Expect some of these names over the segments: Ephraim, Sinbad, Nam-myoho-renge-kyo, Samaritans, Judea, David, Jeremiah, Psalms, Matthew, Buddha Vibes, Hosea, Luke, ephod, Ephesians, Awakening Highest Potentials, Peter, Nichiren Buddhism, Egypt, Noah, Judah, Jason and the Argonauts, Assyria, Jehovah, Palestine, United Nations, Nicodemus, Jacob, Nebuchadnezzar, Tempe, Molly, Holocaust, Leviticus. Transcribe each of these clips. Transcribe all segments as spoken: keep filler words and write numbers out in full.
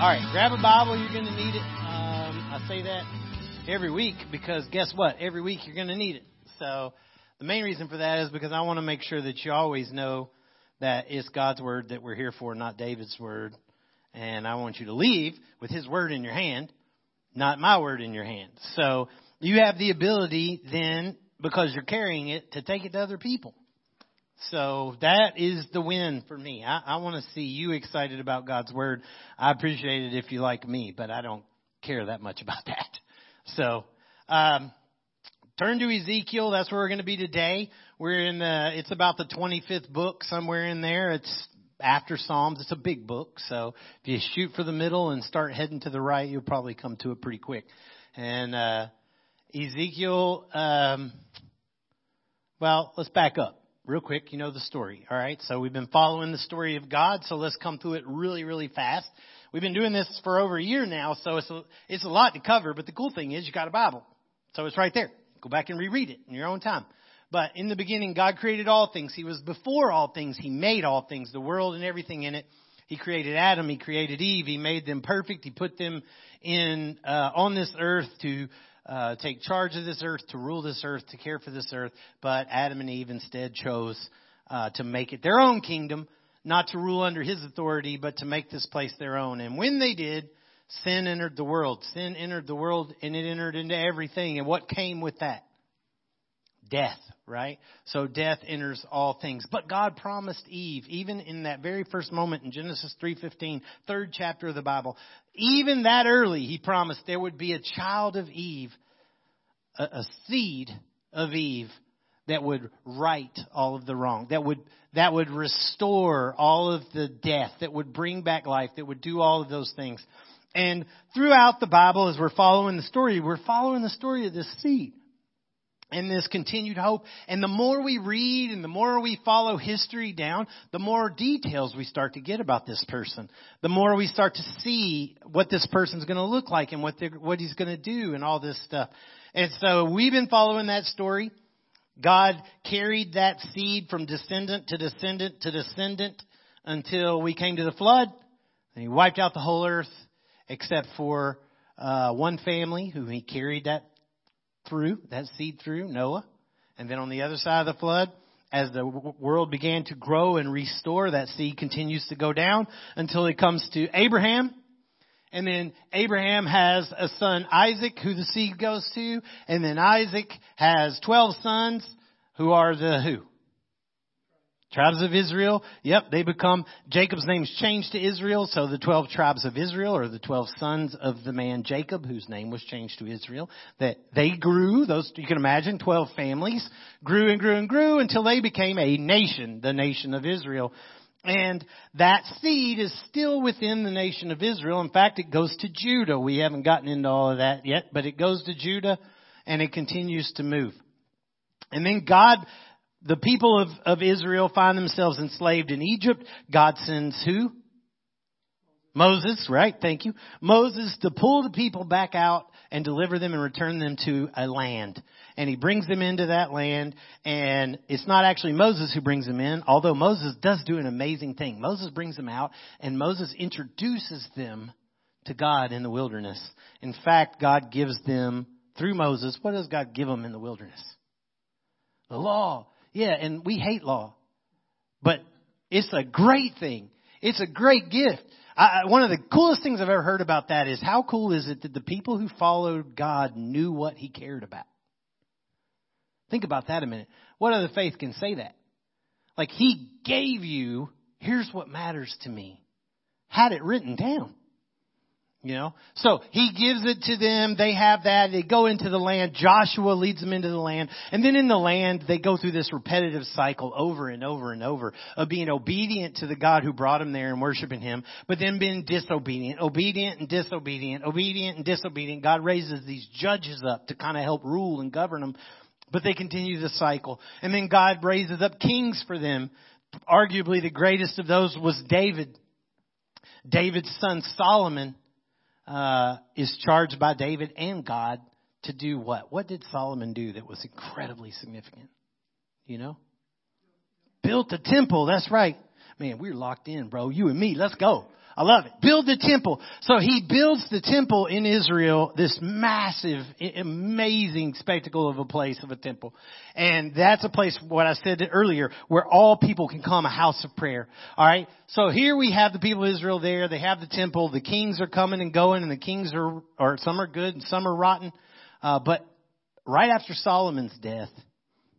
All right, grab a Bible. You're going to need it. Um, I say that every week because guess what? Every week you're going to need it. So the main reason for that is because I want to make sure that you always know that it's God's word that we're here for, not David's word. And I want you to leave with his word in your hand, not my word in your hand. So you have the ability then, because you're carrying it, to take it to other people. So that is the win for me. I, I want to see you excited about God's word. I appreciate it if you like me, but I don't care that much about that. So um, turn to Ezekiel. That's where we're going to be today. We're in the, it's about the twenty-fifth book, somewhere in there. It's after Psalms. It's a big book. So if you shoot for the middle and start heading to the right, you'll probably come to it pretty quick. And uh, Ezekiel, um, well, let's back up. Real quick, you know the story, all right? So we've been following the story of God, so let's come through it really, really fast. We've been doing this for over a year now, so it's a, it's a lot to cover, but the cool thing is you got a Bible. So it's right there. Go back and reread it in your own time. But in the beginning, God created all things. He was before all things. He made all things, the world and everything in it. He created Adam. He created Eve. He made them perfect. He put them in uh, on this earth to Uh, take charge of this earth, to rule this earth, to care for this earth. But Adam and Eve instead chose uh, to make it their own kingdom, not to rule under his authority, but to make this place their own. And when they did, sin entered the world. Sin entered the world, and it entered into everything. And what came with that? Death, right? So death enters all things. But God promised Eve, even in that very first moment in Genesis three fifteen, third chapter of the Bible, even that early, he promised there would be a child of Eve, a, a seed of Eve that would right all of the wrong, that would that would restore all of the death, that would bring back life, that would do all of those things. And throughout the Bible, as we're following the story, we're following the story of this seed and this continued hope. And the more we read and the more we follow history down, the more details we start to get about this person. The more we start to see what this person's going to look like and what they're, what he's going to do and all this stuff. And so we've been following that story. God carried that seed from descendant to descendant to descendant until we came to the flood. And he wiped out the whole earth except for uh, one family who he carried that through, that seed through, Noah. And then on the other side of the flood, as the world began to grow and restore, that seed continues to go down until it comes to Abraham. And then Abraham has a son, Isaac, who the seed goes to. And then Isaac has twelve sons who are the who? Tribes of Israel. Yep, they become, Jacob's name's changed to Israel. So the twelve tribes of Israel are the twelve sons of the man Jacob, whose name was changed to Israel. That they grew, those, you can imagine, twelve families, grew and grew and grew until they became a nation, the nation of Israel. And that seed is still within the nation of Israel. In fact, it goes to Judah. We haven't gotten into all of that yet, but it goes to Judah and it continues to move. And then God, the people of, of Israel find themselves enslaved in Egypt. God sends who? Moses, right? Thank you. Moses to pull the people back out and deliver them and return them to a land. And he brings them into that land. And it's not actually Moses who brings them in, although Moses does do an amazing thing. Moses brings them out and Moses introduces them to God in the wilderness. In fact, God gives them, through Moses, what does God give them in the wilderness? The law. Yeah, and we hate law, but it's a great thing. It's a great gift. I, one of the coolest things I've ever heard about that is how cool is it that the people who followed God knew what he cared about? Think about that a minute. What other faith can say that? Like he gave you, here's what matters to me. Had it written down. You know, so he gives it to them. They have that. They go into the land. Joshua leads them into the land. And then in the land, they go through this repetitive cycle over and over and over of being obedient to the God who brought them there and worshiping him, but then being disobedient, obedient and disobedient, obedient and disobedient. God raises these judges up to kind of help rule and govern them, but they continue the cycle. And then God raises up kings for them. Arguably the greatest of those was David. David's son Solomon Uh, is charged by David and God to do what? What did Solomon do that was incredibly significant? You know? Built a temple. That's right. man, we're locked in, bro. You and me, let's go. I love it. Build the temple. So he builds the temple in Israel, this massive, amazing spectacle of a place of a temple. And that's a place, what I said earlier, where all people can come, a house of prayer. All right. So here we have the people of Israel there. They have the temple. The kings are coming and going, and the kings are, or some are good and some are rotten. Uh, but right after Solomon's death,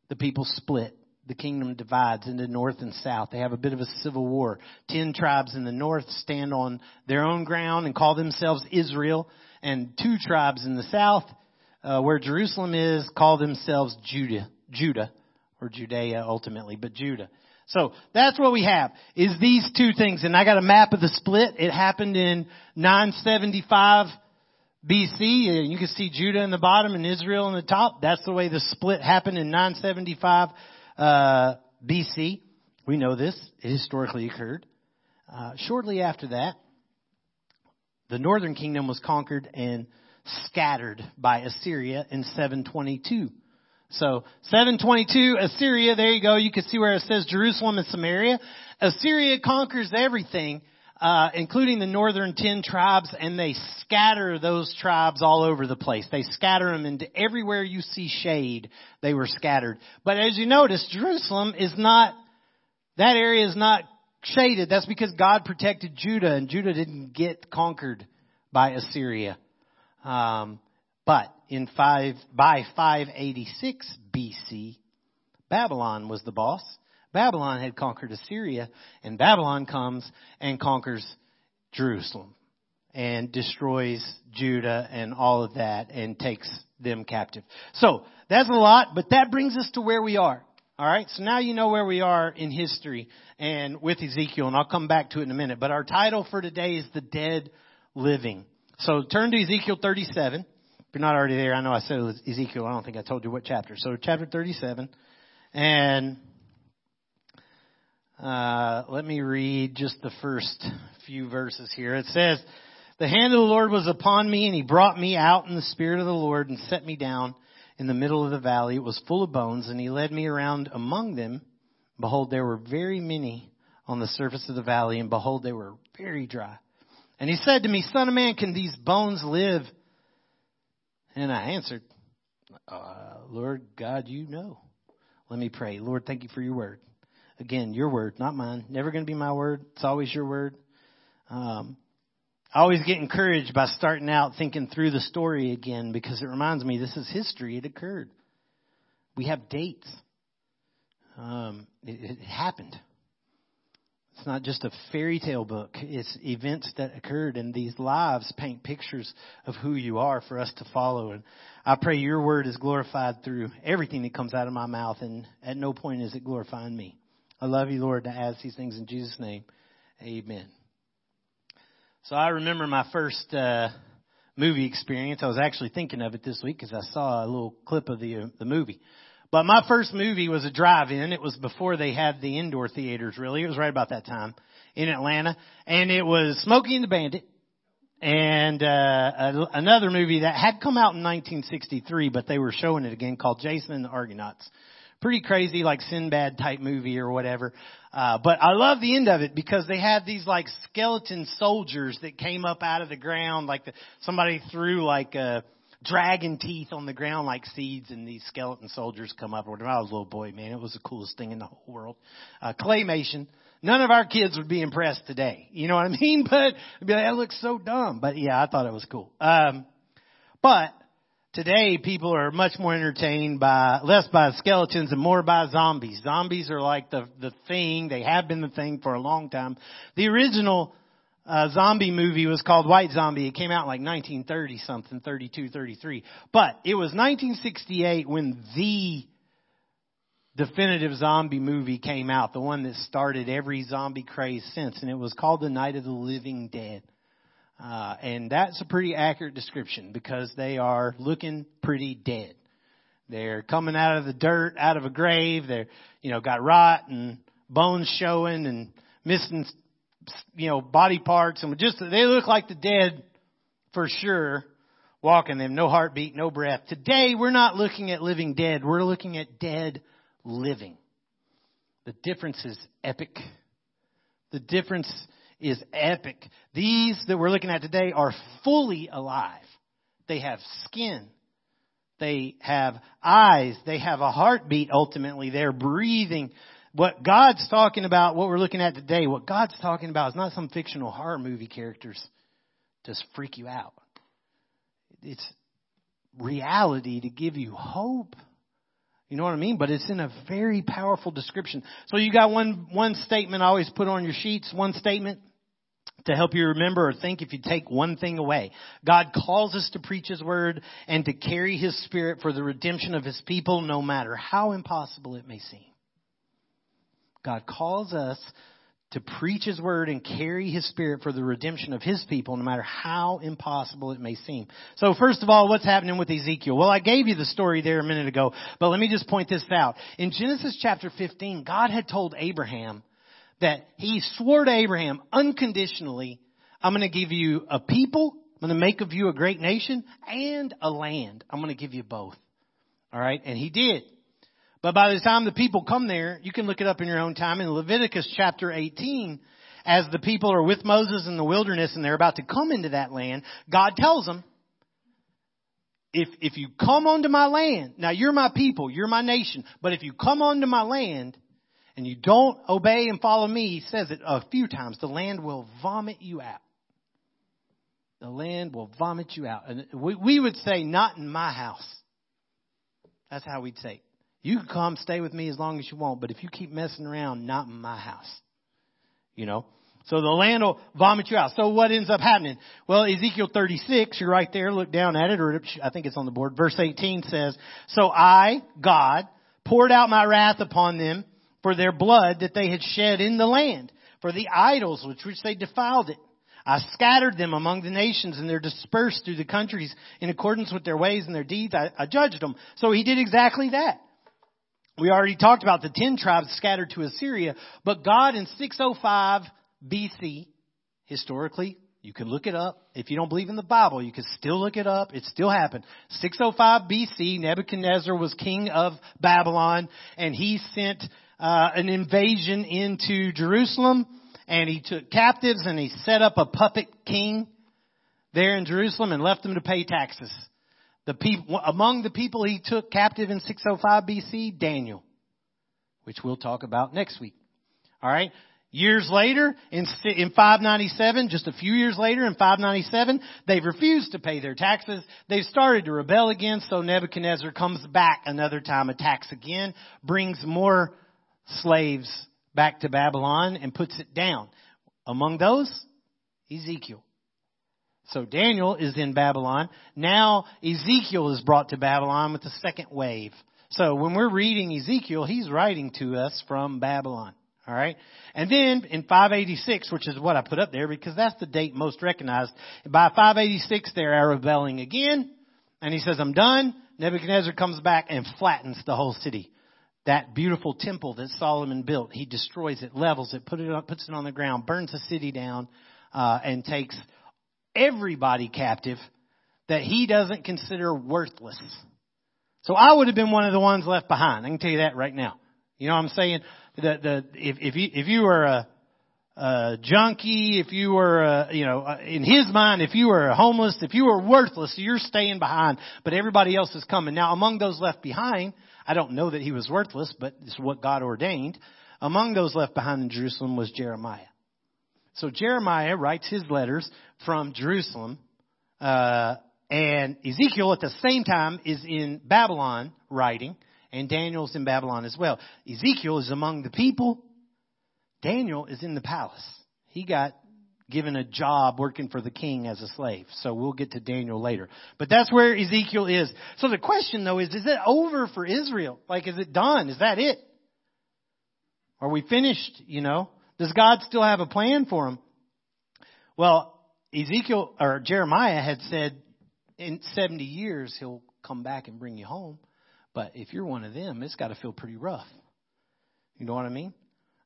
the people split. The kingdom divides into north and south. They have a bit of a civil war. Ten tribes in the north stand on their own ground and call themselves Israel. And two tribes in the south, uh, where Jerusalem is, call themselves Judah, Judah, or Judea ultimately, but Judah. So that's what we have, is these two things. And I got a map of the split. It happened in nine seventy-five B C, and you can see Judah in the bottom and Israel in the top. That's the way the split happened in nine seventy-five B C We know this. It historically occurred. Uh, shortly after that, the northern kingdom was conquered and scattered by Assyria in seven twenty-two. So seven twenty-two, Assyria, there you go. You can see where it says Jerusalem and Samaria. Assyria conquers everything, uh, including the northern ten tribes, and they scatter those tribes all over the place. They scatter them into everywhere you see shade, they were scattered. But as you notice, Jerusalem is not, that area is not shaded. That's because God protected Judah, and Judah didn't get conquered by Assyria. Um, but in five, by five eighty-six B C, Babylon was the boss. Babylon had conquered Assyria, and Babylon comes and conquers Jerusalem and destroys Judah and all of that and takes them captive. So that's a lot, but that brings us to where we are. All right. So now you know where we are in history and with Ezekiel, and I'll come back to it in a minute. But our title for today is The Dead Living. So turn to Ezekiel thirty-seven. If you're not already there, I know I said it was Ezekiel. I don't think I told you what chapter. So chapter thirty-seven, and Uh, let me read just the first few verses here. It says, "The hand of the Lord was upon me, and he brought me out in the spirit of the Lord and set me down in the middle of the valley. It was full of bones, and he led me around among them. Behold, there were very many on the surface of the valley, and behold, they were very dry. And he said to me, Son of man, can these bones live? And I answered, uh, Lord God, you know. Let me pray. Lord, thank you for your word. Again, your word, not mine. Never going to be my word. It's always your word. Um, I always get encouraged by starting out thinking through the story again, because it reminds me this is history. It occurred. We have dates. Um, it, it happened. It's not just a fairy tale book. It's events that occurred, and these lives paint pictures of who you are for us to follow. And I pray your word is glorified through everything that comes out of my mouth, and at no point is it glorifying me. I love you, Lord, to ask these things in Jesus' name. Amen. So I remember my first uh, movie experience. I was actually thinking of it this week because I saw a little clip of the uh, the movie. But my first movie was a drive-in. It was before they had the indoor theaters, really. It was right about that time in Atlanta. And it was Smokey and the Bandit. And uh, a, another movie that had come out in nineteen sixty-three, but they were showing it again, called Jason and the Argonauts. Pretty crazy, like Sinbad type movie or whatever. Uh, but I love the end of it because they had these like skeleton soldiers that came up out of the ground. Like the, somebody threw like uh, dragon teeth on the ground like seeds, and these skeleton soldiers come up. Or whatever. I was a little boy, man. It was the coolest thing in the whole world. Uh, claymation. None of our kids would be impressed today. You know what I mean? But I'd be like, that looks so dumb. But yeah, I thought it was cool. Um, but today, people are much more entertained by, less by skeletons and more by zombies. Zombies are like the, the thing. They have been the thing for a long time. The original, uh, zombie movie was called White Zombie. It came out in like nineteen thirty something, thirty-two, thirty-three. But it was nineteen sixty-eight when the definitive zombie movie came out. The one that started every zombie craze since. And it was called The Night of the Living Dead. Uh, and that's a pretty accurate description because they are looking pretty dead. They're coming out of the dirt, out of a grave. They're, you know, got rot and bones showing and missing, you know, body parts. And just, they look like the dead for sure, walking them. No heartbeat, no breath. Today, we're not looking at living dead. We're looking at dead living. The difference is epic. The difference is epic. These that we're looking at today are fully alive. They have skin. They have eyes. They have a heartbeat, ultimately. They're breathing. What God's talking about, what we're looking at today, what God's talking about is not some fictional horror movie characters just freak you out. It's reality to give you hope. You know what I mean? But it's in a very powerful description. So you got one one statement I always put on your sheets, one statement to help you remember or think if you take one thing away. God calls us to preach his word and to carry his spirit for the redemption of his people, no matter how impossible it may seem. God calls us to preach his word and carry his spirit for the redemption of his people, no matter how impossible it may seem. So first of all, what's happening with Ezekiel? Well, I gave you the story there a minute ago, but let me just point this out. In Genesis chapter fifteen, God had told Abraham that he swore to Abraham unconditionally, I'm going to give you a people, I'm going to make of you a great nation, and a land. I'm going to give you both. All right? And he did. But by the time the people come there, you can look it up in your own time. In Leviticus chapter eighteen, as the people are with Moses in the wilderness and they're about to come into that land, God tells them, if if you come onto my land, now you're my people, you're my nation, but if you come onto my land and you don't obey and follow me, he says it a few times, the land will vomit you out. The land will vomit you out. And we, we would say, not in my house. That's how we'd say it. You can come stay with me as long as you want, but if you keep messing around, not in my house. You know? So the land will vomit you out. So what ends up happening? Well, Ezekiel thirty-six, you're right there, look down at it, or I think it's on the board. Verse eighteen says, so I, God, poured out my wrath upon them for their blood that they had shed in the land, for the idols with which they defiled it. I scattered them among the nations, and they're dispersed through the countries in accordance with their ways and their deeds. I, I judged them. So he did exactly that. We already talked about the ten tribes scattered to Assyria, but God in six oh five B C, historically, you can look it up. If you don't believe in the Bible, you can still look it up. It still happened. six oh five B C, Nebuchadnezzar was king of Babylon, and he sent uh, an invasion into Jerusalem, and he took captives, and he set up a puppet king there in Jerusalem and left them to pay taxes. The people, among the people he took captive in six oh five B C, Daniel, which we'll talk about next week. All right. Years later, in, in five ninety-seven, just a few years later, in five ninety-seven, they've refused to pay their taxes. They've started to rebel again. So Nebuchadnezzar comes back another time, attacks again, brings more slaves back to Babylon and puts it down. Among those, Ezekiel. So Daniel is in Babylon. Now Ezekiel is brought to Babylon with the second wave. So when we're reading Ezekiel, he's writing to us from Babylon. All right. And then in five eighty-six, which is what I put up there because that's the date most recognized. By five eighty-six, they're rebelling again. And he says, I'm done. Nebuchadnezzar comes back and flattens the whole city. That beautiful temple that Solomon built, he destroys it, levels it, put it up, puts it on the ground, burns the city down, uh, and takes everybody captive that he doesn't consider worthless. So I would have been one of the ones left behind. I can tell you that right now. You know what I'm saying? The, the, if, if you, if you were a, a junkie, if you were, a, you know, in his mind, if you were homeless, if you were worthless, you're staying behind, but everybody else is coming. Now, among those left behind, I don't know that he was worthless, but it's what God ordained. Among those left behind in Jerusalem was Jeremiah. So Jeremiah writes his letters from Jerusalem, uh, and Ezekiel at the same time is in Babylon writing, and Daniel's in Babylon as well. Ezekiel is among the people. Daniel is in the palace. He got given a job working for the king as a slave. So we'll get to Daniel later. But that's where Ezekiel is. So the question, though, is, is it over for Israel? Like, is it done? Is that it? Are we finished, you know? Does God still have a plan for him? Well, Ezekiel or Jeremiah had said in seventy years he'll come back and bring you home. But if you're one of them, it's got to feel pretty rough. You know what I mean?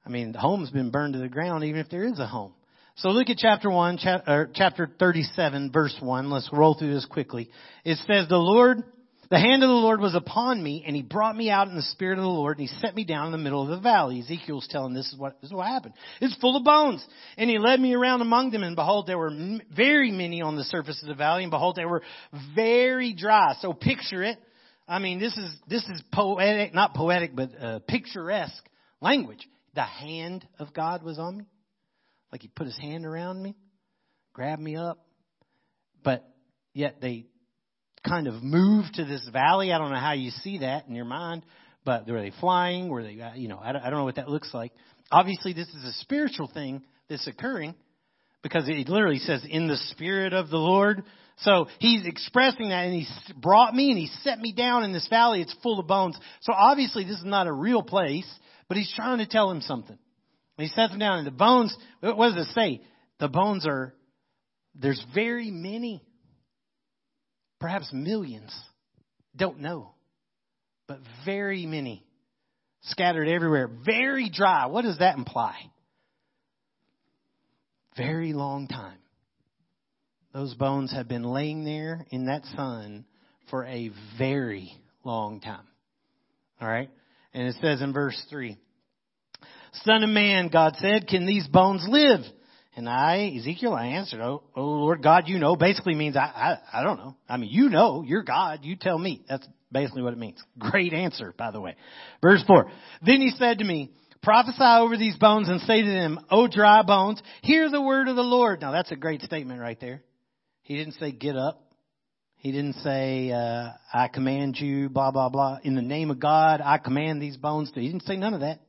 I mean, the home's been burned to the ground, even if there is a home. So look at chapter one, chapter thirty-seven, verse one. Let's roll through this quickly. It says, the Lord The hand of the Lord was upon me, and he brought me out in the spirit of the Lord, and he set me down in the middle of the valley. Ezekiel's telling this is what, this is what happened. It's full of bones. And he led me around among them, and behold, there were m- very many on the surface of the valley, and behold, they were very dry. So picture it. I mean, this is, this is poetic, not poetic, but uh, picturesque language. The hand of God was on me. Like he put his hand around me, grabbed me up, but yet they kind of move to this valley. I don't know how you see that in your mind, but were they flying? Were they, you know, I don't know what that looks like. Obviously, this is a spiritual thing that's occurring because it literally says in the spirit of the Lord. So he's expressing that, and he brought me and he set me down in this valley. It's full of bones. So obviously, this is not a real place, but he's trying to tell him something. And he sets him down, and the bones, what does it say? The bones are, there's very many. Perhaps millions, don't know, but very many scattered everywhere. Very dry. What does that imply? Very long time. Those bones have been laying there in that sun for a very long time. All right. And it says in verse three, Son of man, God said, can these bones live? And I, Ezekiel, I answered, oh, oh Lord God, you know, basically means I, I I don't know. I mean, you know, you're God. You tell me. That's basically what it means. Great answer, by the way. Verse four. Then he said to me, prophesy over these bones and say to them, O dry bones, hear the word of the Lord. Now, that's a great statement right there. He didn't say get up. He didn't say uh, I command you, blah, blah, blah. In the name of God, I command these bones. He didn't say none of that.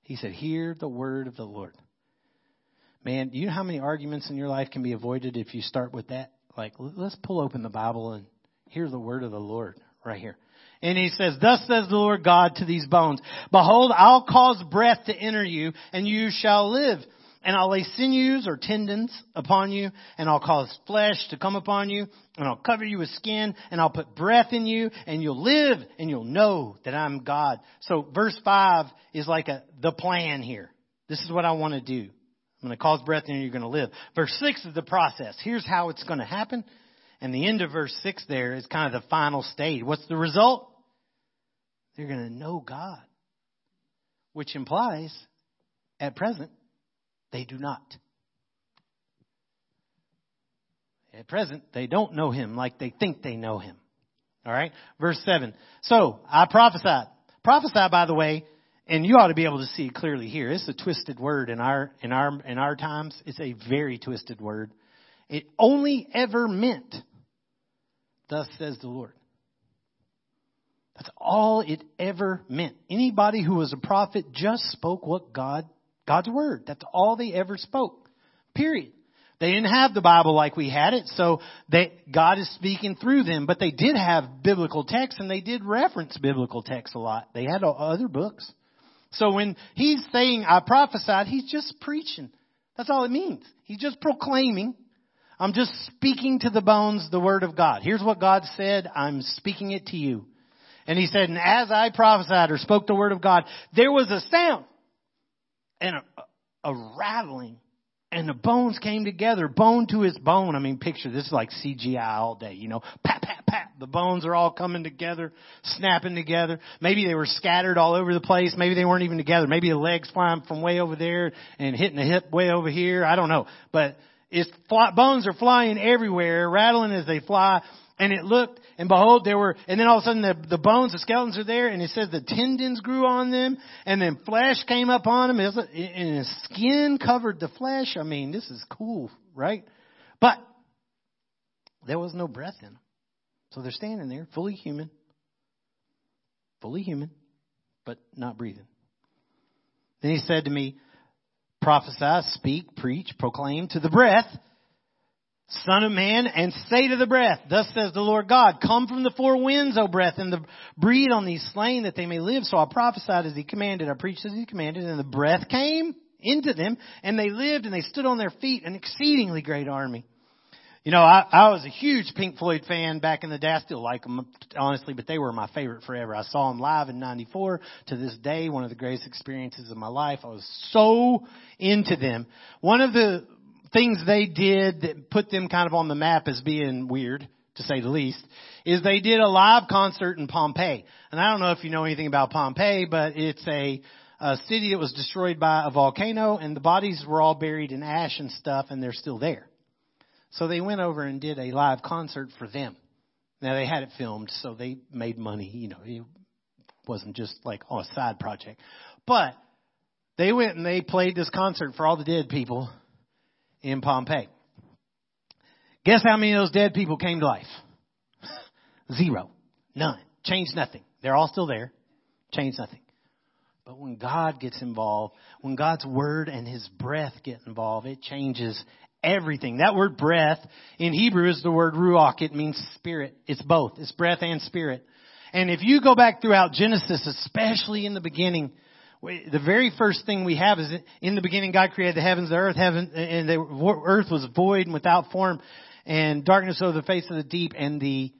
He said, hear the word of the Lord. Man, do you know how many arguments in your life can be avoided if you start with that? Like, let's pull open the Bible and hear the word of the Lord right here. And he says, thus says the Lord God to these bones, behold, I'll cause breath to enter you, and you shall live. And I'll lay sinews or tendons upon you, and I'll cause flesh to come upon you, and I'll cover you with skin, and I'll put breath in you, and you'll live, and you'll know that I'm God. So verse five is like a the plan here. This is what I want to do. I'm going to cause breath and you're going to live. Verse six is the process. Here's how it's going to happen. And the end of verse six there is kind of the final stage. What's the result? They're going to know God, which implies at present they do not. At present, they don't know him like they think they know him. All right. Verse seven. So I prophesied. Prophesy, by the way. And you ought to be able to see clearly here. It's a twisted word in our in our in our times. It's a very twisted word. It only ever meant, thus says the Lord. That's all it ever meant. Anybody who was a prophet just spoke what God God's word. That's all they ever spoke. Period. They didn't have the Bible like we had it, so they, God is speaking through them. But they did have biblical texts, and they did reference biblical texts a lot. They had other books. So when he's saying, I prophesied, he's just preaching. That's all it means. He's just proclaiming. I'm just speaking to the bones the word of God. Here's what God said. I'm speaking it to you. And he said, and as I prophesied or spoke the word of God, there was a sound and a, a rattling. And the bones came together, bone to his bone. I mean, picture this is like C G I all day, you know, pat, pat, pat. The bones are all coming together, snapping together. Maybe they were scattered all over the place. Maybe they weren't even together. Maybe the legs flying from way over there and hitting the hip way over here. I don't know. But it's fly, bones are flying everywhere, rattling as they fly. And it looked, and behold, there were, and then all of a sudden the, the bones, the skeletons are there, and it says the tendons grew on them, and then flesh came up on them, and, and his skin covered the flesh. I mean, this is cool, right? But there was no breath in them. So they're standing there, fully human, fully human, but not breathing. Then he said to me, prophesy, speak, preach, proclaim to the breath, Son of man, and say to the breath, thus says the Lord God, come from the four winds, O breath, and the breathe on these slain that they may live. So I prophesied as he commanded, I preached as he commanded, and the breath came into them, and they lived, and they stood on their feet, an exceedingly great army. You know, I, I was a huge Pink Floyd fan back in the day. I still like them, honestly, but they were my favorite forever. I saw them live in ninety-four. To this day, one of the greatest experiences of my life. I was so into them. One of the things they did that put them kind of on the map as being weird to say the least, is they did a live concert in Pompeii. And I don't know if you know anything about Pompeii, but it's a, a city that was destroyed by a volcano, and the bodies were all buried in ash and stuff, and they're still there. So they went over and did a live concert for them. Now, they had it filmed, so they made money. You know, it wasn't just like oh, a side project. But they went and they played this concert for all the dead people in Pompeii. Guess how many of those dead people came to life? Zero. None. Changed nothing. They're all still there. Changed nothing. But when God gets involved, when God's word and his breath get involved, it changes everything. That word breath in Hebrew is the word ruach. It means spirit. It's both. It's breath and spirit. And if you go back throughout Genesis, especially in the beginning, the very first thing we have is in the beginning, God created the heavens, the earth, heaven, and the earth was void and without form, and darkness over the face of the deep. And the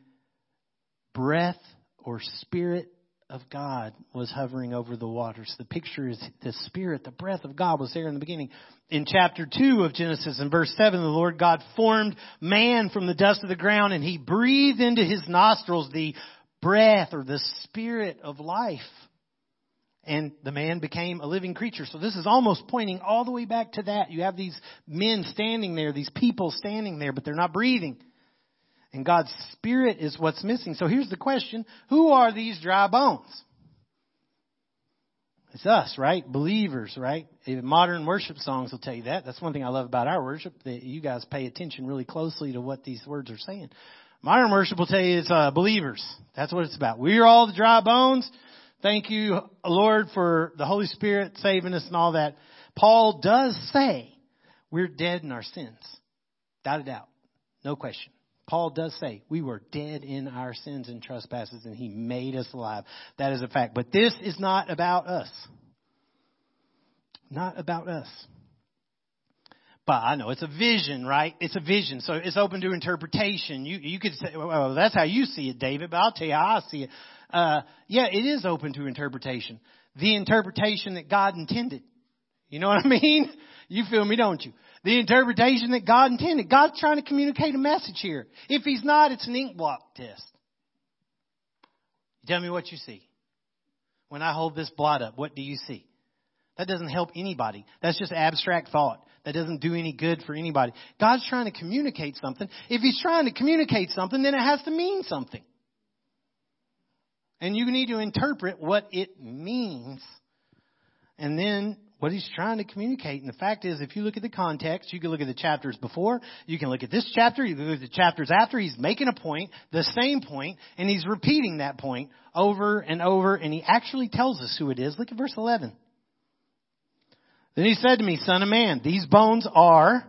breath or spirit of God was hovering over the waters. The picture is the spirit, the breath of God was there in the beginning. In chapter two of Genesis, in verse seven, the Lord God formed man from the dust of the ground, and he breathed into his nostrils the breath or the spirit of life. And the man became a living creature. So this is almost pointing all the way back to that. You have these men standing there, these people standing there, but they're not breathing. And God's spirit is what's missing. So here's the question. Who are these dry bones? It's us, right? Believers, right? Modern worship songs will tell you that. That's one thing I love about our worship, that you guys pay attention really closely to what these words are saying. Modern worship will tell you it's uh, believers. That's what it's about. We're all the dry bones. Thank you, Lord, for the Holy Spirit saving us and all that. Paul does say we're dead in our sins. Without a doubt. No question. Paul does say we were dead in our sins and trespasses, and he made us alive. That is a fact. But this is not about us. Not about us. But I know it's a vision, right? It's a vision. So it's open to interpretation. You you could say, well, that's how you see it, David, but I'll tell you how I see it. Uh, yeah, it is open to interpretation. The interpretation that God intended. You know what I mean? You feel me, don't you? The interpretation that God intended. God's trying to communicate a message here. If he's not, it's an ink block test. Tell me what you see. When I hold this blot up, what do you see? That doesn't help anybody. That's just abstract thought. That doesn't do any good for anybody. God's trying to communicate something. If he's trying to communicate something, then it has to mean something. And you need to interpret what it means. And then what he's trying to communicate. And the fact is, if you look at the context, you can look at the chapters before. You can look at this chapter. You can look at the chapters after. He's making a point, the same point, and he's repeating that point over and over. And he actually tells us who it is. Look at verse eleven. Then he said to me, Son of man, these bones are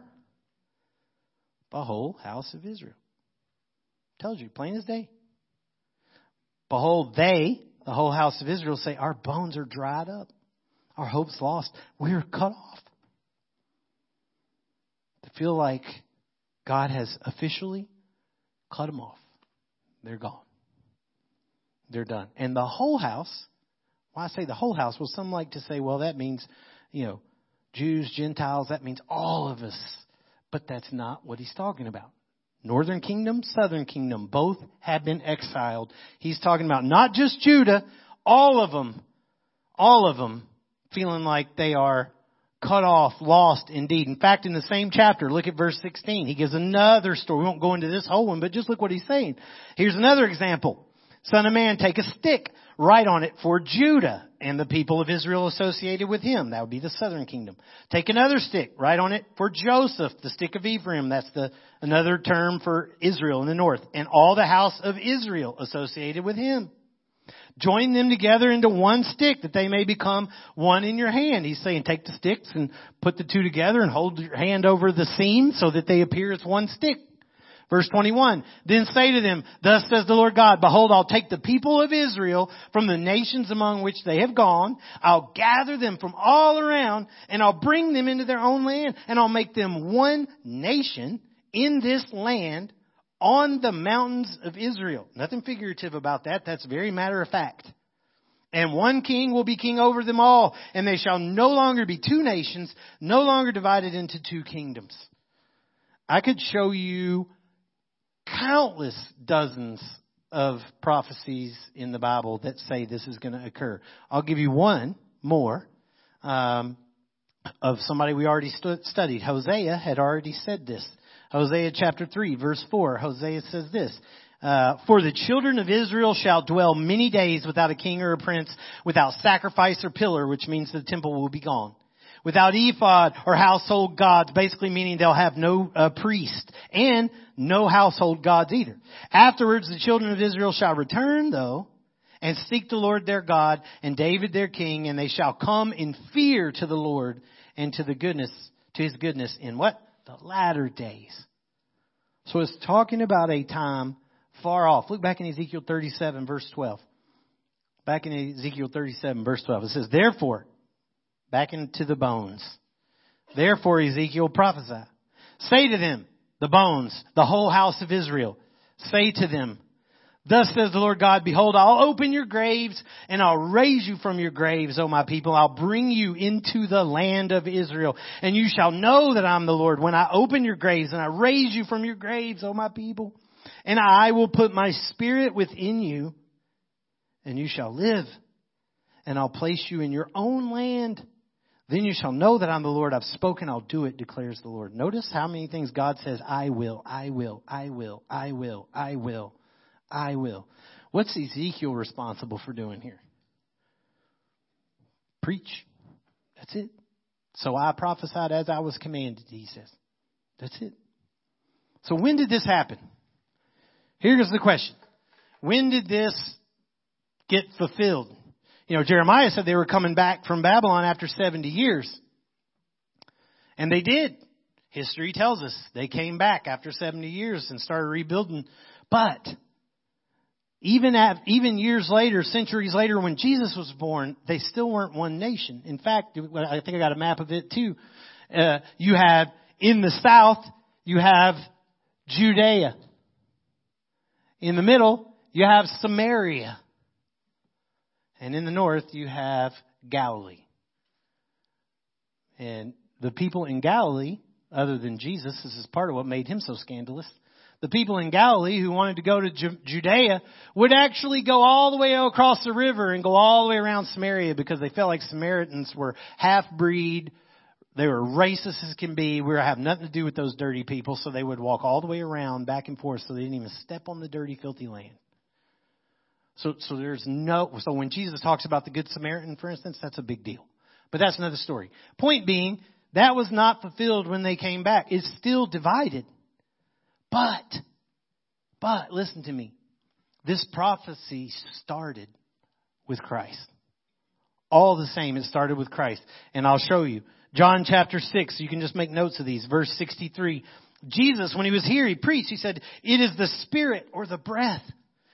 the whole house of Israel. Tells you, plain as day. Behold, they, the whole house of Israel, say, our bones are dried up. Our hope's lost. We're cut off. They feel like God has officially cut them off. They're gone. They're done. And the whole house, why I say the whole house, well, some like to say, well, that means, you know, Jews, Gentiles, that means all of us. But that's not what he's talking about. Northern kingdom, southern kingdom, both have been exiled. He's talking about not just Judah, all of them, all of them feeling like they are cut off, lost indeed. In fact, in the same chapter, look at verse sixteen. He gives another story. We won't go into this whole one, but just look what he's saying. Here's another example. Son of man, take a stick, write on it for Judah and the people of Israel associated with him. That would be the southern kingdom. Take another stick, write on it for Joseph, the stick of Ephraim. That's the another term for Israel in the north. And all the house of Israel associated with him. Join them together into one stick that they may become one in your hand. He's saying take the sticks and put the two together and hold your hand over the seam so that they appear as one stick. Verse twenty-one, then say to them, thus says the Lord God, behold, I'll take the people of Israel from the nations among which they have gone. I'll gather them from all around and I'll bring them into their own land, and I'll make them one nation in this land on the mountains of Israel. Nothing figurative about that. That's very matter of fact. And one king will be king over them all, and they shall no longer be two nations, no longer divided into two kingdoms. I could show you countless dozens of prophecies in the Bible that say this is going to occur. I'll give you one more um, of somebody we already stu- studied. Hosea had already said this. Hosea chapter three, verse four. Hosea says this. Uh, For the children of Israel shall dwell many days without a king or a prince, without sacrifice or pillar, which means the temple will be gone. Without ephod or household gods, basically meaning they'll have no uh, priest and no household gods either. Afterwards, the children of Israel shall return, though, and seek the Lord their God and David their king, and they shall come in fear to the Lord and to the goodness, to his goodness in what? The latter days. So it's talking about a time far off. Look back in Ezekiel thirty-seven, verse twelve. Back in Ezekiel thirty-seven, verse twelve. It says, therefore, back into the bones. Therefore, Ezekiel prophesy. Say to them, the bones, the whole house of Israel. Say to them, thus says the Lord God, behold, I'll open your graves and I'll raise you from your graves, O my people. I'll bring you into the land of Israel. And you shall know that I'm the Lord when I open your graves and I raise you from your graves, O my people. And I will put my spirit within you and you shall live. And I'll place you in your own land. Then you shall know that I'm the Lord. I've spoken. I'll do it, declares the Lord. Notice how many things God says, I will, I will, I will, I will, I will. I will. What's Ezekiel responsible for doing here? Preach. That's it. So I prophesied as I was commanded, he says. That's it. So when did this happen? Here's the question. When did this get fulfilled? You know, Jeremiah said they were coming back from Babylon after seventy years. And they did. History tells us they came back after seventy years and started rebuilding. But even at, even years later, centuries later, when Jesus was born, they still weren't one nation. In fact, I think I got a map of it too. Uh, you have, in the south, you have Judea. In the middle, you have Samaria. And in the north, you have Galilee. And the people in Galilee, other than Jesus, this is part of what made him so scandalous. The people in Galilee who wanted to go to Judea would actually go all the way across the river and go all the way around Samaria because they felt like Samaritans were half-breed. They were racist as can be. We have nothing to do with those dirty people. So they would walk all the way around back and forth so they didn't even step on the dirty, filthy land. So so there's no, so when Jesus talks about the Good Samaritan, for instance, that's a big deal. But that's another story. Point being, that was not fulfilled when they came back. It's still divided. But, but, listen to me. This prophecy started with Christ. All the same, it started with Christ. And I'll show you. John chapter six, you can just make notes of these. Verse sixty-three. Jesus, when he was here, he preached. He said, it is the spirit or the breath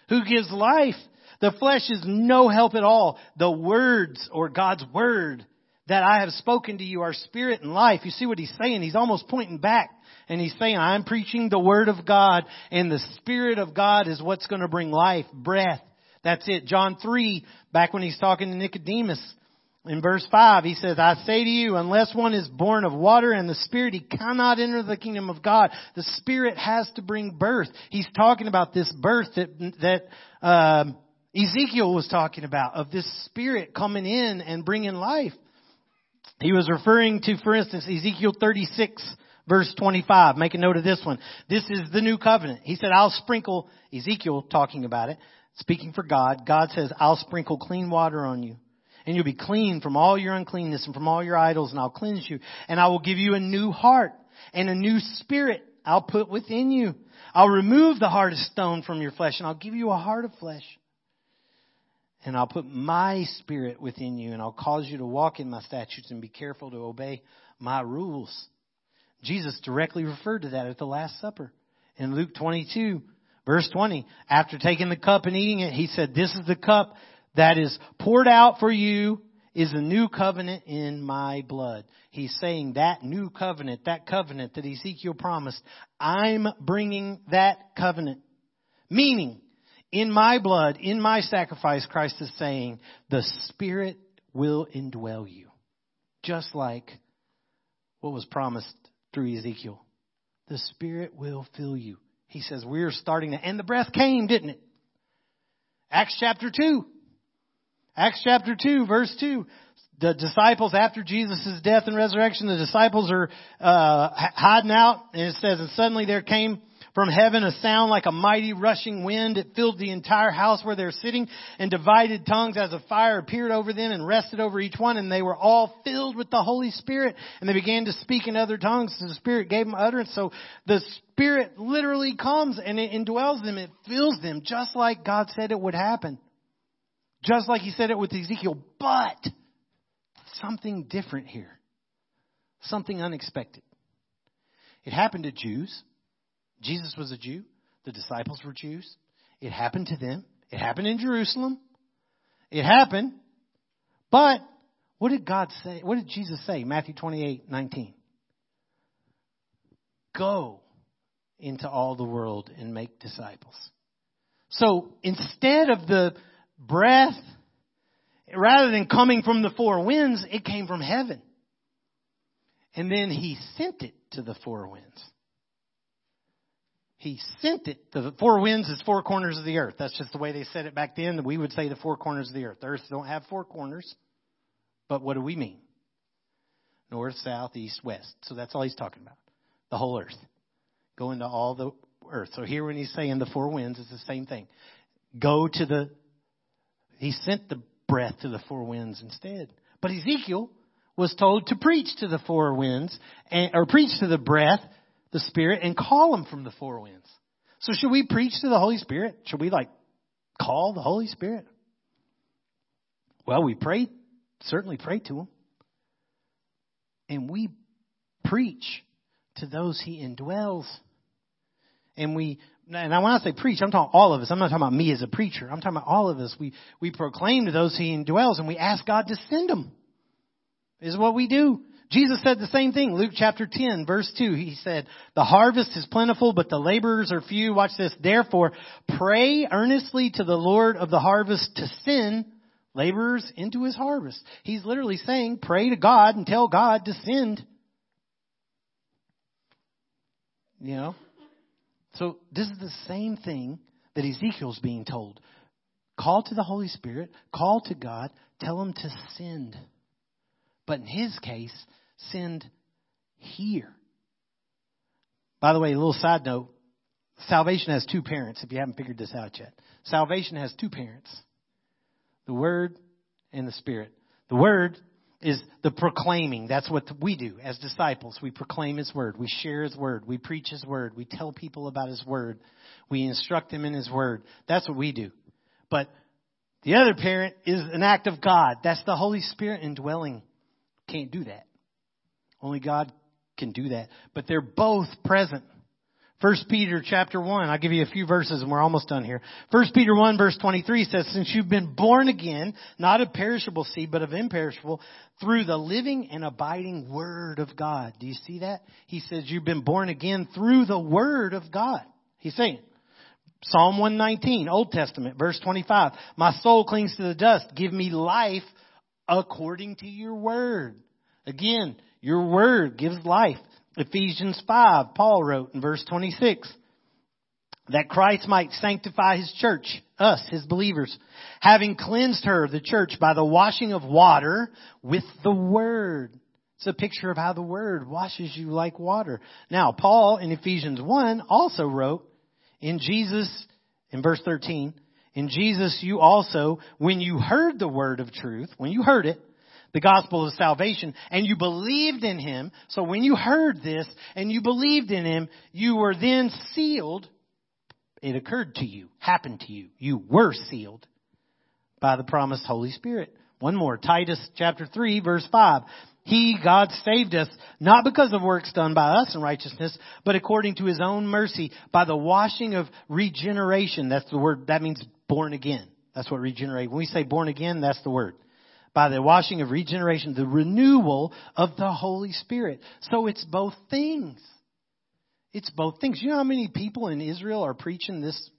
who gives life. The flesh is no help at all. The words or God's word that I have spoken to you are spirit and life. You see what he's saying? He's almost pointing back and he's saying, I'm preaching the word of God and the spirit of God is what's going to bring life, breath. That's it. John three, back when he's talking to Nicodemus in verse five, he says, I say to you, unless one is born of water and the spirit, he cannot enter the kingdom of God. The spirit has to bring birth. He's talking about this birth that, that, um, Ezekiel was talking about, of this spirit coming in and bringing life. He was referring to, for instance, Ezekiel thirty-six, verse twenty-five. Make a note of this one. This is the new covenant. He said, I'll sprinkle, Ezekiel talking about it, speaking for God. God says, I'll sprinkle clean water on you and you'll be clean from all your uncleanness and from all your idols and I'll cleanse you. And I will give you a new heart and a new spirit I'll put within you. I'll remove the heart of stone from your flesh and I'll give you a heart of flesh. And I'll put my spirit within you and I'll cause you to walk in my statutes and be careful to obey my rules. Jesus directly referred to that at the Last Supper. In Luke twenty-two, verse twenty, after taking the cup and eating it, he said, this is the cup that is poured out for you, is the new covenant in my blood. He's saying that new covenant, that covenant that Ezekiel promised, I'm bringing that covenant. Meaning, in my blood, in my sacrifice, Christ is saying, the Spirit will indwell you. Just like what was promised through Ezekiel. The Spirit will fill you. He says we're starting to, and the breath came, didn't it? Acts chapter two. Acts chapter two, verse two. The disciples, after Jesus' death and resurrection, the disciples are uh hiding out. And it says, and suddenly there came from heaven a sound like a mighty rushing wind. It filled the entire house where they were sitting, and divided tongues as a fire appeared over them and rested over each one. And they were all filled with the Holy Spirit, and they began to speak in other tongues. So the Spirit gave them utterance. So the Spirit literally comes and it indwells them. It fills them just like God said it would happen. Just like he said it with Ezekiel. But something different here. Something unexpected. It happened to Jews. Jesus was a Jew. The disciples were Jews. It happened to them. It happened in Jerusalem. It happened. But what did God say? What did Jesus say? Matthew twenty-eight nineteen. Go into all the world and make disciples. So instead of the breath, rather than coming from the four winds, it came from heaven. And then he sent it to the four winds. He sent it. The four winds is four corners of the earth. That's just the way they said it back then. We would say the four corners of the earth. The earth don't have four corners. But what do we mean? North, south, east, west. So that's all he's talking about. The whole earth. Go into all the earth. So here when he's saying the four winds, it's the same thing. Go to the... He sent the breath to the four winds instead. But Ezekiel was told to preach to the four winds, and, or preach to the breath, the Spirit, and call him from the four winds. So should we preach to the Holy Spirit? Should we, like, call the Holy Spirit? Well, we pray, certainly pray to him. And we preach to those he indwells. And we, and when I say preach, I'm talking all of us. I'm not talking about me as a preacher. I'm talking about all of us. We, we proclaim to those he indwells, and we ask God to send them. Is what we do. Jesus said the same thing. Luke chapter ten, verse two. He said, the harvest is plentiful, but the laborers are few. Watch this. Therefore, pray earnestly to the Lord of the harvest to send laborers into his harvest. He's literally saying, pray to God and tell God to send. You know? So this is the same thing that Ezekiel's being told. Call to the Holy Spirit. Call to God. Tell him to send. But in his case, send here. By the way, a little side note. Salvation has two parents, if you haven't figured this out yet. Salvation has two parents. The Word and the Spirit. The Word is the proclaiming. That's what we do as disciples. We proclaim his Word. We share his Word. We preach his Word. We tell people about his Word. We instruct them in his Word. That's what we do. But the other parent is an act of God. That's the Holy Spirit indwelling. Can't do that. Only God can do that. But they're both present. First Peter chapter one. I'll give you a few verses and we're almost done here. First Peter one verse twenty-three says, since you've been born again, not of perishable seed, but of imperishable, through the living and abiding Word of God. Do you see that? He says you've been born again through the Word of God. He's saying it. Psalm one nineteen, Old Testament, verse twenty-five. My soul clings to the dust. Give me life according to your Word. Again, your Word gives life. Ephesians five, Paul wrote in verse twenty-six, that Christ might sanctify his church, us, his believers, having cleansed her, the church, by the washing of water with the Word. It's a picture of how the Word washes you like water. Now, Paul in Ephesians one also wrote, in Jesus, in verse thirteen, in Jesus you also, when you heard the word of truth, when you heard it, the gospel of salvation, and you believed in him, so when you heard this and you believed in him, you were then sealed. It occurred to you, happened to you. You were sealed by the promised Holy Spirit. One more, Titus chapter three, verse five. He, God, saved us, not because of works done by us in righteousness, but according to his own mercy, by the washing of regeneration. That's the word. That means born again. That's what regenerate. When we say born again, that's the word. By the washing of regeneration, the renewal of the Holy Spirit. So it's both things. It's both things. You know how many people in Israel are preaching this,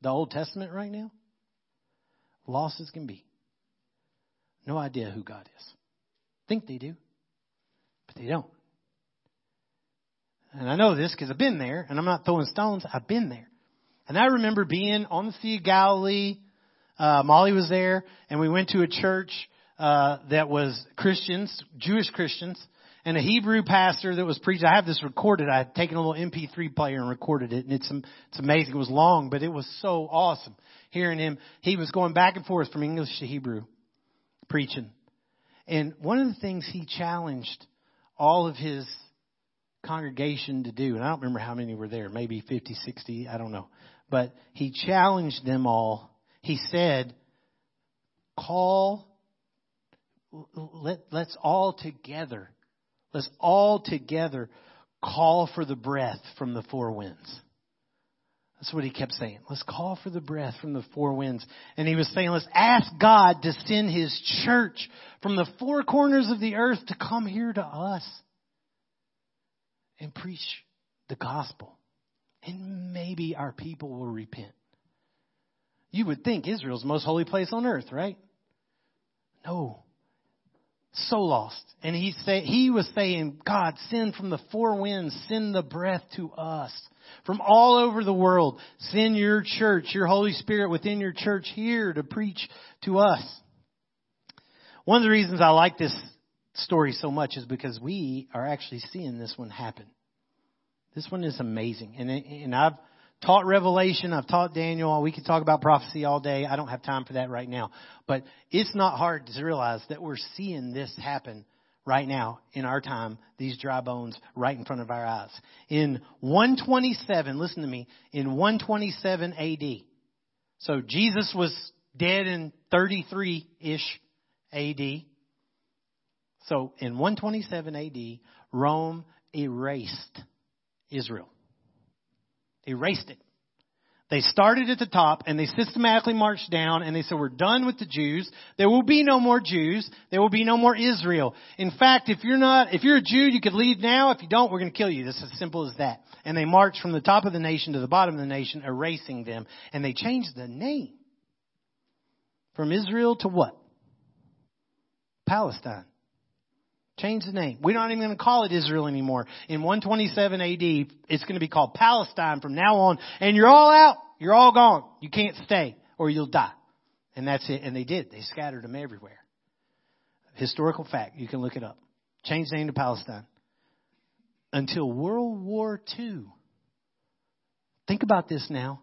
the Old Testament right now? Lost as can be. No idea who God is. Think they do. But they don't. And I know this because I've been there, and I'm not throwing stones. I've been there. And I remember being on the Sea of Galilee. Uh, Molly was there, and we went to a church uh, that was Christians, Jewish Christians, and a Hebrew pastor that was preaching. I have this recorded. I had taken a little M P three player and recorded it, and it's it's amazing. It was long, but it was so awesome hearing him. He was going back and forth from English to Hebrew, preaching. And one of the things he challenged all of his congregation to do, and I don't remember how many were there, maybe fifty, sixty, I don't know. But he challenged them all. He said, call, let, let's all together, let's all together call for the breath from the four winds. That's what he kept saying. Let's call for the breath from the four winds. And he was saying, let's ask God to send his church from the four corners of the earth to come here to us and preach the gospel. And maybe our people will repent. You would think Israel's the most holy place on earth, right? No. So lost. And he say, he was saying, God, send from the four winds, send the breath to us. From all over the world, send your church, your Holy Spirit within your church here to preach to us. One of the reasons I like this story so much is because we are actually seeing this one happen. This one is amazing. And, and I've taught Revelation. I've taught Daniel. We could talk about prophecy all day. I don't have time for that right now. But it's not hard to realize that we're seeing this happen right now in our time, these dry bones right in front of our eyes. In one twenty-seven, listen to me, in one twenty-seven A D. So Jesus was dead in thirty-three-ish A D. So in one twenty-seven A D, Rome erased Israel. Erased it. They started at the top and they systematically marched down and they said, we're done with the Jews. There will be no more Jews. There will be no more Israel. In fact, if you're not, if you're a Jew, you could leave now. If you don't, we're going to kill you. This is as simple as that. And they marched from the top of the nation to the bottom of the nation, erasing them. And they changed the name from Israel to what? Palestine. Change the name. We're not even going to call it Israel anymore. In one twenty-seven A D, it's going to be called Palestine from now on. And you're all out. You're all gone. You can't stay or you'll die. And that's it. And they did. They scattered them everywhere. Historical fact. You can look it up. Change the name to Palestine. Until World War Two. Think about this now.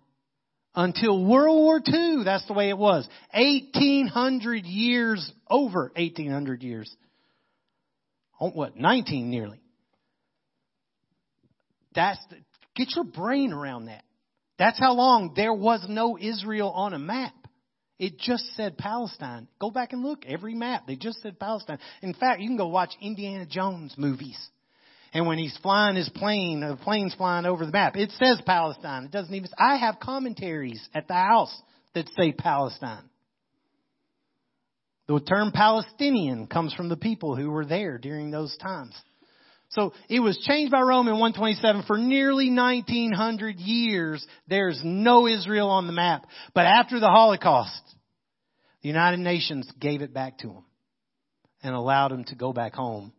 Until World War Two, that's the way it was. eighteen hundred years, over eighteen hundred years. What, nineteen nearly. That's the, get your brain around that. That's how long there was no Israel on a map. It just said Palestine. Go back and look. Every map, they just said Palestine. In fact, you can go watch Indiana Jones movies. And when he's flying his plane, the plane's flying over the map, it says Palestine. It doesn't even. I have commentaries at the house that say Palestine. The term Palestinian comes from the people who were there during those times. So it was changed by Rome in one twenty-seven. For nearly nineteen hundred years, there's no Israel on the map. But after the Holocaust, the United Nations gave it back to them and allowed them to go back home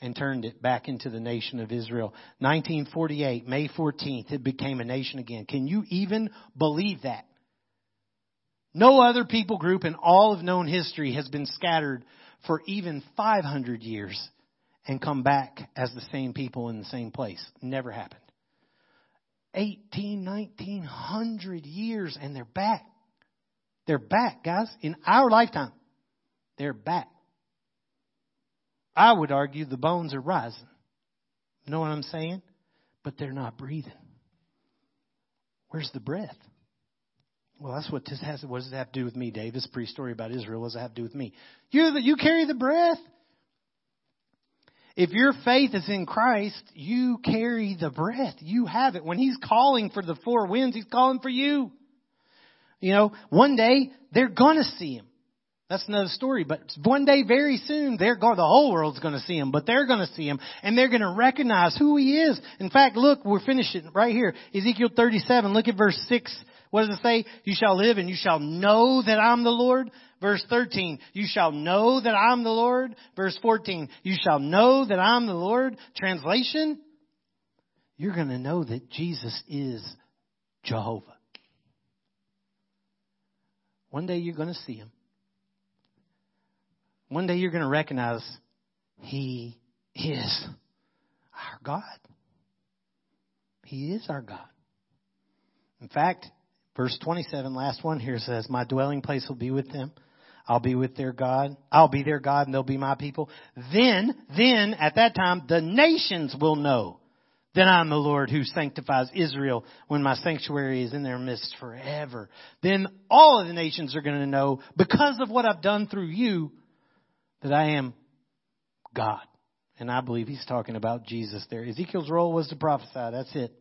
and turned it back into the nation of Israel. nineteen forty-eight, May fourteenth, it became a nation again. Can you even believe that? No other people group in all of known history has been scattered for even five hundred years and come back as the same people in the same place. Never happened. eighteen, nineteen hundred years and they're back. They're back, guys. In our lifetime, they're back. I would argue the bones are rising. Know what I'm saying? But they're not breathing. Where's the breath? Well, that's what this has. What does it have to do with me, Dave? This pre-story about Israel. What does it have to do with me? You, you carry the breath. If your faith is in Christ, you carry the breath. You have it. When he's calling for the four winds, he's calling for you. You know, one day they're going to see him. That's another story. But one day, very soon, they're going. The whole world's going to see him. But they're going to see him, and they're going to recognize who he is. In fact, look, we're finishing right here. Ezekiel thirty-seven. Look at verse six. What does it say? You shall live and you shall know that I'm the Lord. Verse thirteen, you shall know that I'm the Lord. Verse fourteen, you shall know that I'm the Lord. Translation, you're going to know that Jesus is Jehovah. One day you're going to see him. One day you're going to recognize he is our God. He is our God. In fact, verse twenty-seven, last one here says, my dwelling place will be with them. I'll be with their God. I'll be their God and they'll be my people. Then, then at that time, the nations will know that I'm the Lord who sanctifies Israel when my sanctuary is in their midst forever. Then all of the nations are going to know because of what I've done through you that I am God. And I believe he's talking about Jesus there. Ezekiel's role was to prophesy. That's it.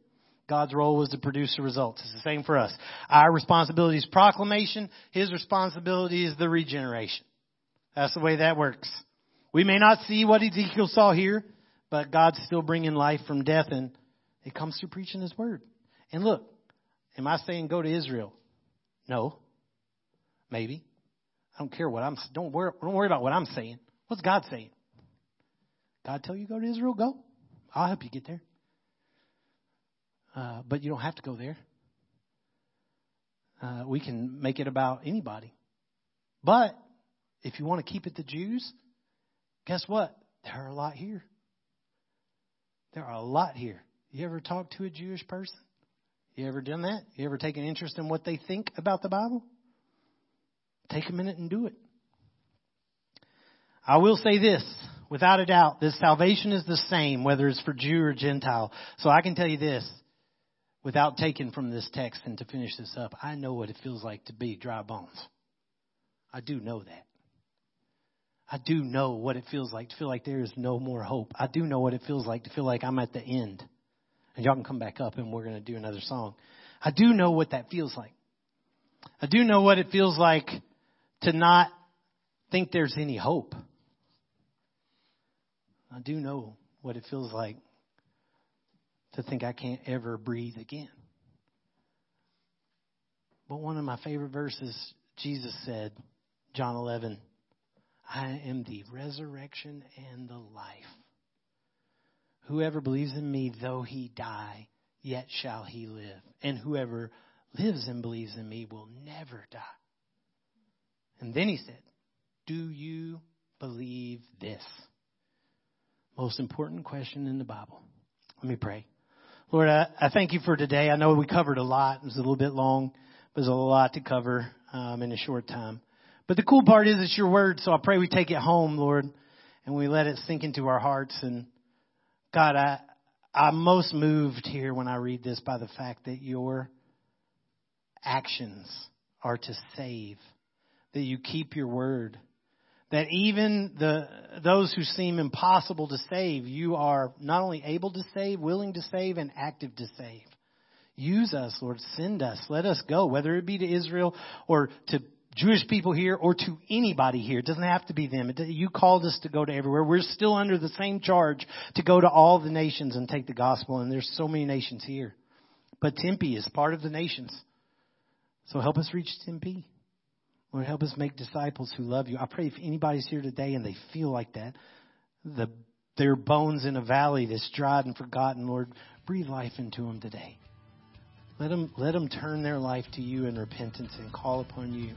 God's role was to produce the results. It's the same for us. Our responsibility is proclamation. His responsibility is the regeneration. That's the way that works. We may not see what Ezekiel saw here, but God's still bringing life from death, and it comes through preaching his word. And look, am I saying go to Israel? No. Maybe. I don't care what I'm don't worry, don't worry about what I'm saying. What's God saying? God tell you go to Israel, go. I'll help you get there. Uh, but you don't have to go there. Uh, we can make it about anybody. But if you want to keep it to Jews, guess what? There are a lot here. There are a lot here. You ever talk to a Jewish person? You ever done that? You ever take an interest in what they think about the Bible? Take a minute and do it. I will say this. Without a doubt, this salvation is the same, whether it's for Jew or Gentile. So I can tell you this, without taking from this text and to finish this up, I know what it feels like to be dry bones. I do know that. I do know what it feels like to feel like there is no more hope. I do know what it feels like to feel like I'm at the end. And y'all can come back up and we're going to do another song. I do know what that feels like. I do know what it feels like to not think there's any hope. I do know what it feels like to think I can't ever breathe again. But one of my favorite verses, Jesus said, John eleven, I am the resurrection and the life. Whoever believes in me, though he die, yet shall he live. And whoever lives and believes in me will never die. And then he said, do you believe this? Most important question in the Bible. Let me pray. Lord, I, I thank you for today. I know we covered a lot. It was a little bit long, but there's a lot to cover um, in a short time. But the cool part is it's your word, so I pray we take it home, Lord, and we let it sink into our hearts. And God, I, I'm most moved here when I read this by the fact that your actions are to save, that you keep your word. That even the those who seem impossible to save, you are not only able to save, willing to save, and active to save. Use us, Lord. Send us. Let us go, whether it be to Israel or to Jewish people here or to anybody here. It doesn't have to be them. It, you called us to go to everywhere. We're still under the same charge to go to all the nations and take the gospel, and there's so many nations here. But Tempe is part of the nations. So help us reach Tempe. Lord, help us make disciples who love you. I pray if anybody's here today and they feel like that, the, their bones in a valley that's dried and forgotten, Lord, breathe life into them today. Let them, let them turn their life to you in repentance and call upon you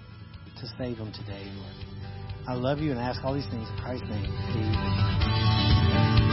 to save them today, Lord. I love you and ask all these things in Christ's name. Amen.